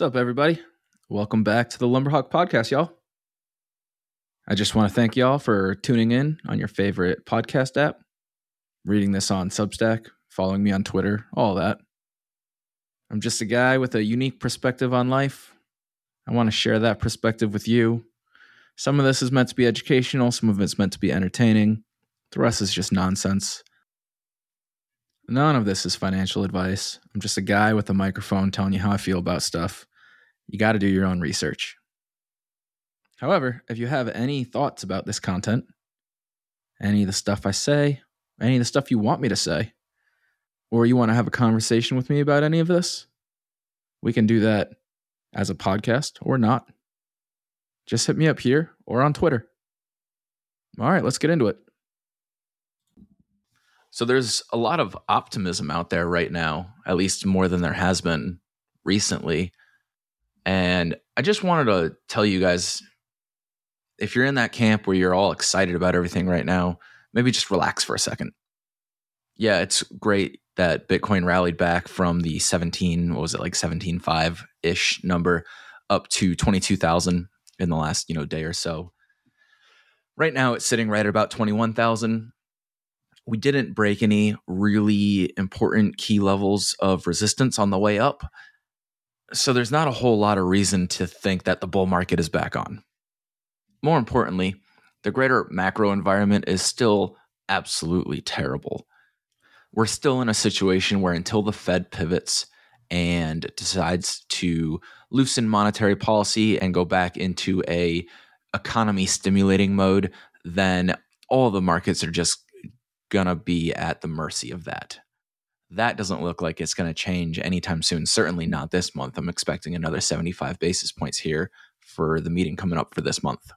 What's up, everybody? Welcome back to the Lumberhawk podcast, y'all. I just want to thank y'all for tuning in on your favorite podcast app, reading this on Substack, following me on Twitter, all that. I'm just a guy with a unique perspective on life. I want to share that perspective with you. Some of this is meant to be educational, some of it's meant to be entertaining. The rest is just nonsense. None of this is financial advice. I'm just a guy with a microphone telling you how I feel about stuff. You got to do your own research. However, if you have any thoughts about this content, any of the stuff I say, any of the stuff you want me to say, or you want to have a conversation with me about any of this, we can do that as a podcast or not. Just hit me up here or on Twitter. All right, let's get into it. So there's a lot of optimism out there right now, at least more than there has been recently. And I just wanted to tell you guys, if you're in that camp where you're all excited about everything right now, maybe just relax for a second. Yeah, it's great that Bitcoin rallied back from the 17.5-ish number up to 22,000 in the last, day or so. Right now it's sitting right at about 21,000. We didn't break any really important key levels of resistance on the way up. So there's not a whole lot of reason to think that the bull market is back on. More importantly, the greater macro environment is still absolutely terrible. We're still in a situation where until the Fed pivots and decides to loosen monetary policy and go back into a economy stimulating mode, then all the markets are just gonna be at the mercy of that. That doesn't look like it's going to change anytime soon. Certainly not this month. I'm expecting another 75 basis points here for the meeting coming up for this month.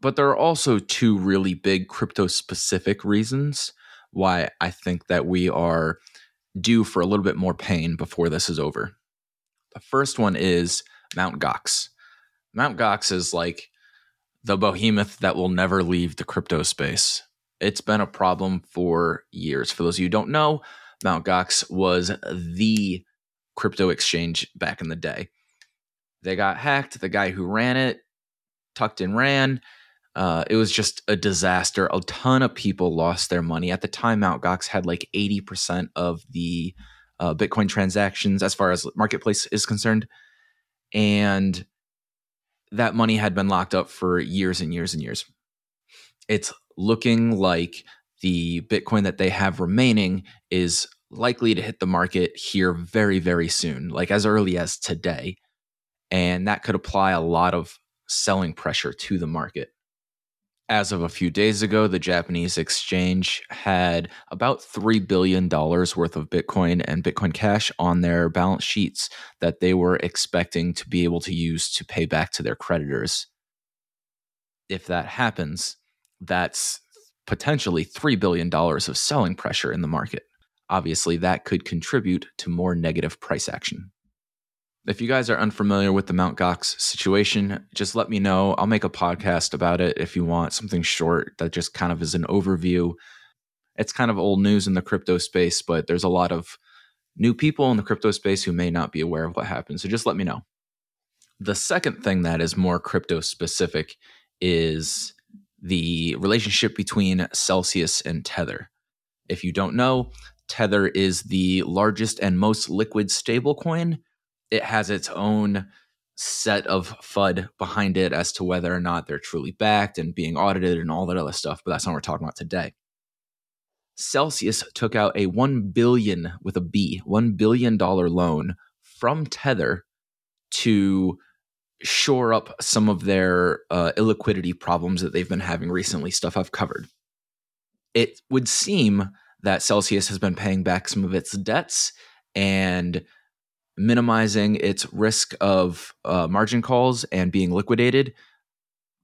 But there are also two really big crypto-specific reasons why I think that we are due for a little bit more pain before this is over. The first one is Mt. Gox. Mt. Gox is like the behemoth that will never leave the crypto space. It's been a problem for years. For those of you who don't know, Mt. Gox was the crypto exchange back in the day. They got hacked. The guy who ran it tucked and ran. It was just a disaster. A ton of people lost their money. At the time, Mt. Gox had like 80% of the Bitcoin transactions as far as marketplace is concerned. And that money had been locked up for years and years and years. It's looking like the Bitcoin that they have remaining is likely to hit the market here very, very soon, like as early as today. And that could apply a lot of selling pressure to the market. As of a few days ago, the Japanese exchange had about $3 billion worth of Bitcoin and Bitcoin Cash on their balance sheets that they were expecting to be able to use to pay back to their creditors. If that happens, that's potentially $3 billion of selling pressure in the market. Obviously, that could contribute to more negative price action. If you guys are unfamiliar with the Mt. Gox situation, just let me know. I'll make a podcast about it if you want, something short that just kind of is an overview. It's kind of old news in the crypto space, but there's a lot of new people in the crypto space who may not be aware of what happened. So just let me know. The second thing that is more crypto specific is the relationship between Celsius and Tether. If you don't know, Tether is the largest and most liquid stablecoin. It has its own set of FUD behind it as to whether or not they're truly backed and being audited and all that other stuff, but that's not what we're talking about today. Celsius took out a $1 billion loan from Tether to shore up some of their illiquidity problems that they've been having recently, stuff I've covered. It would seem that Celsius has been paying back some of its debts and minimizing its risk of margin calls and being liquidated.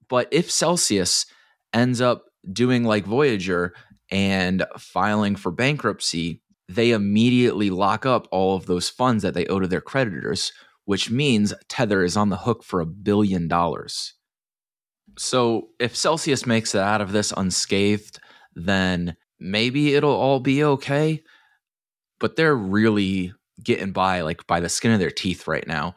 But if Celsius ends up doing like Voyager and filing for bankruptcy, they immediately lock up all of those funds that they owe to their creditors, which means Tether is on the hook for $1 billion. So if Celsius makes it out of this unscathed, then maybe it'll all be okay. But they're really getting by, like by the skin of their teeth right now.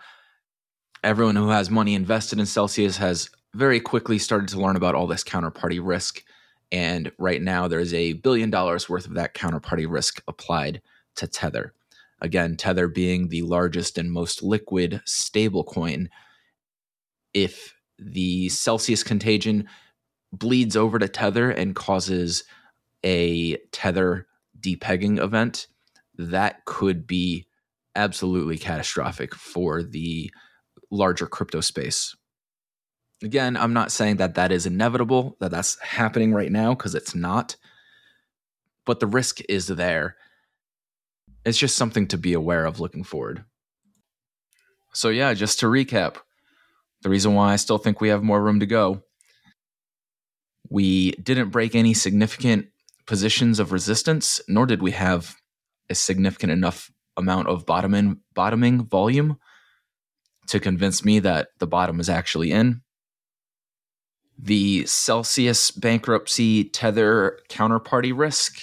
everyone who has money invested in Celsius has very quickly started to learn about all this counterparty risk. And right now there's $1 billion worth of that counterparty risk applied to Tether. Again, Tether being the largest and most liquid stablecoin. If the Celsius contagion bleeds over to Tether and causes a Tether depegging event, that could be absolutely catastrophic for the larger crypto space. Again, I'm not saying that that is inevitable, that that's happening right now, because it's not. But the risk is there. It's just something to be aware of looking forward. So yeah, just to recap, the reason why I still think we have more room to go. We didn't break any significant positions of resistance, nor did we have a significant enough amount of bottoming volume to convince me that the bottom is actually in. The Celsius bankruptcy Tether counterparty risk,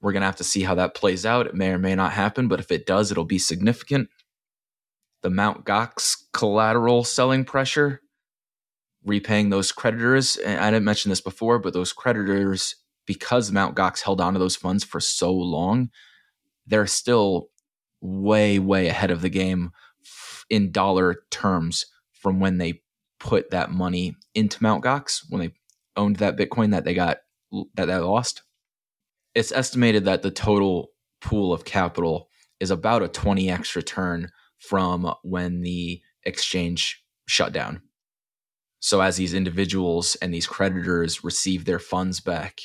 we're going to have to see how that plays out. It may or may not happen, but if it does, it'll be significant. The Mt. Gox collateral selling pressure, repaying those creditors. And I didn't mention this before, but those creditors, because Mt. Gox held onto those funds for so long, they're still way, way ahead of the game in dollar terms from when they put that money into Mt. Gox, when they owned that Bitcoin that they lost. It's estimated that the total pool of capital is about a 20x return from when the exchange shut down. So as these individuals and these creditors receive their funds back,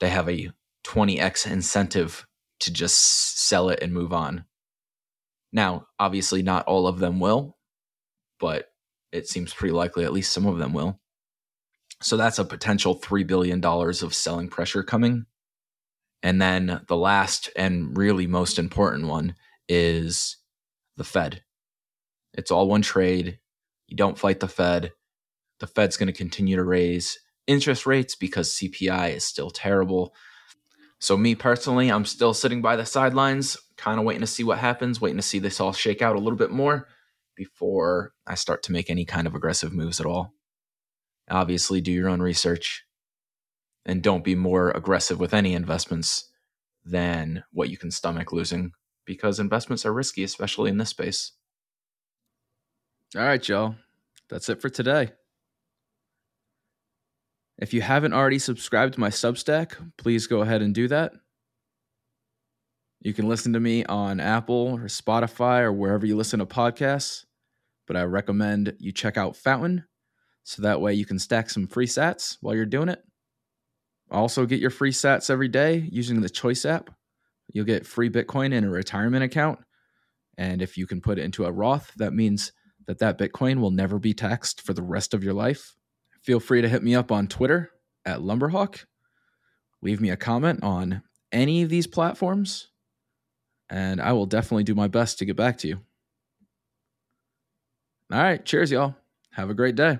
they have a 20x incentive to just sell it and move on. Now, obviously not all of them will, but it seems pretty likely at least some of them will. So that's a potential $3 billion of selling pressure coming. And then the last and really most important one is the Fed. It's all one trade. You don't fight the Fed. The Fed's going to continue to raise interest rates because CPI is still terrible. So me personally, I'm still sitting by the sidelines, kind of waiting to see what happens, waiting to see this all shake out a little bit more before I start to make any kind of aggressive moves at all. Obviously, do your own research and don't be more aggressive with any investments than what you can stomach losing, because investments are risky, especially in this space. All right, y'all. That's it for today. If you haven't already subscribed to my Substack, please go ahead and do that. You can listen to me on Apple or Spotify or wherever you listen to podcasts, but I recommend you check out Fountain, so that way you can stack some free sats while you're doing it. Also get your free sats every day using the Choice app. You'll get free Bitcoin in a retirement account, and if you can put it into a Roth, that means that Bitcoin will never be taxed for the rest of your life. Feel free to hit me up on Twitter at Lumberhawk. Leave me a comment on any of these platforms, and I will definitely do my best to get back to you. All right, cheers, y'all. Have a great day.